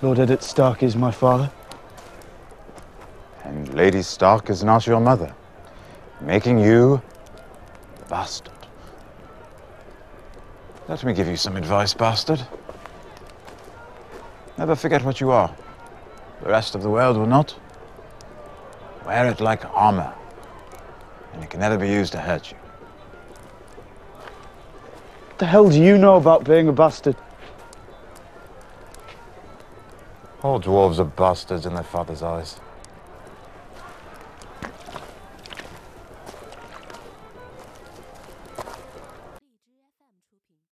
Lord Eddard Stark is my father. And Lady Stark is not your mother, making you a bastard. Let me give you some advice, bastard. Never forget what you are. The rest of the world will not. Wear it like armor, and it can never be used to hurt you. What the hell do you know about being a bastard? All dwarves are bastards in their father's eyes.